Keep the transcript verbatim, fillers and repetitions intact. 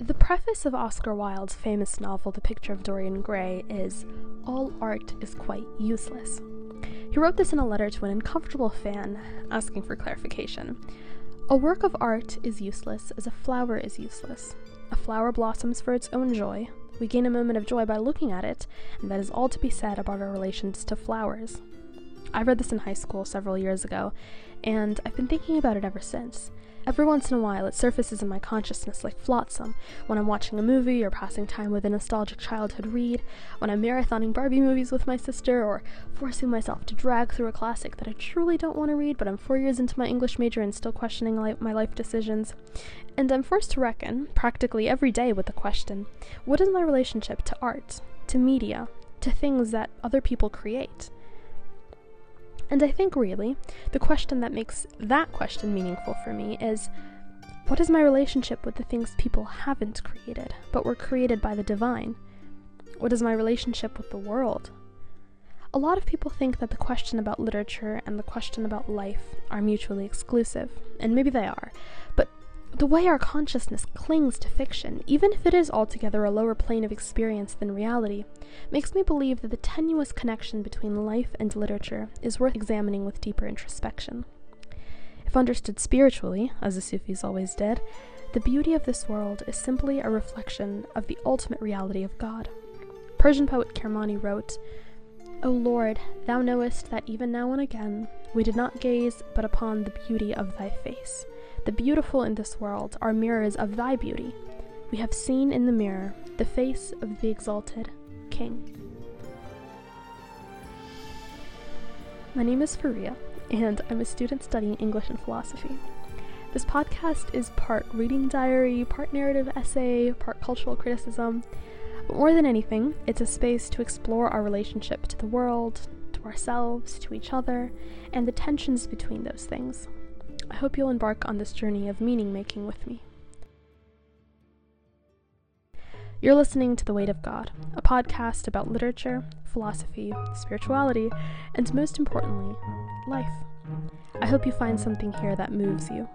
The preface of Oscar Wilde's famous novel, The Picture of Dorian Gray, is, "All art is quite useless." He wrote this in a letter to an uncomfortable fan, asking for clarification. A work of art is useless as a flower is useless. A flower blossoms for its own joy. We gain a moment of joy by looking at it, and that is all to be said about our relations to flowers. I read this in high school several years ago, and I've been thinking about it ever since. Every once in a while, it surfaces in my consciousness like flotsam, when I'm watching a movie or passing time with a nostalgic childhood read, when I'm marathoning Barbie movies with my sister, or forcing myself to drag through a classic that I truly don't want to read, but I'm four years into my English major and still questioning li- my life decisions. And I'm forced to reckon, practically every day, with the question, what is my relationship to art, to media, to things that other people create? And I think, really, the question that makes that question meaningful for me is, what is my relationship with the things people haven't created, but were created by the divine? What is my relationship with the world? A lot of people think that the question about literature and the question about life are mutually exclusive, and maybe they are, but the way our consciousness clings to fiction, even if it is altogether a lower plane of experience than reality, makes me believe that the tenuous connection between life and literature is worth examining with deeper introspection. If understood spiritually, as the Sufis always did, the beauty of this world is simply a reflection of the ultimate reality of God. Persian poet Kermani wrote, "O Lord, thou knowest that even now and again we did not gaze but upon the beauty of thy face. The beautiful in this world are mirrors of thy beauty. We have seen in the mirror the face of the exalted King." My name is Fareah, and I'm a student studying English and philosophy. This podcast is part reading diary, part narrative essay, part cultural criticism. But more than anything, it's a space to explore our relationship to the world, to ourselves, to each other, and the tensions between those things. I hope you'll embark on this journey of meaning-making with me. You're listening to The Weight of God, a podcast about literature, philosophy, spirituality, and most importantly, life. I hope you find something here that moves you.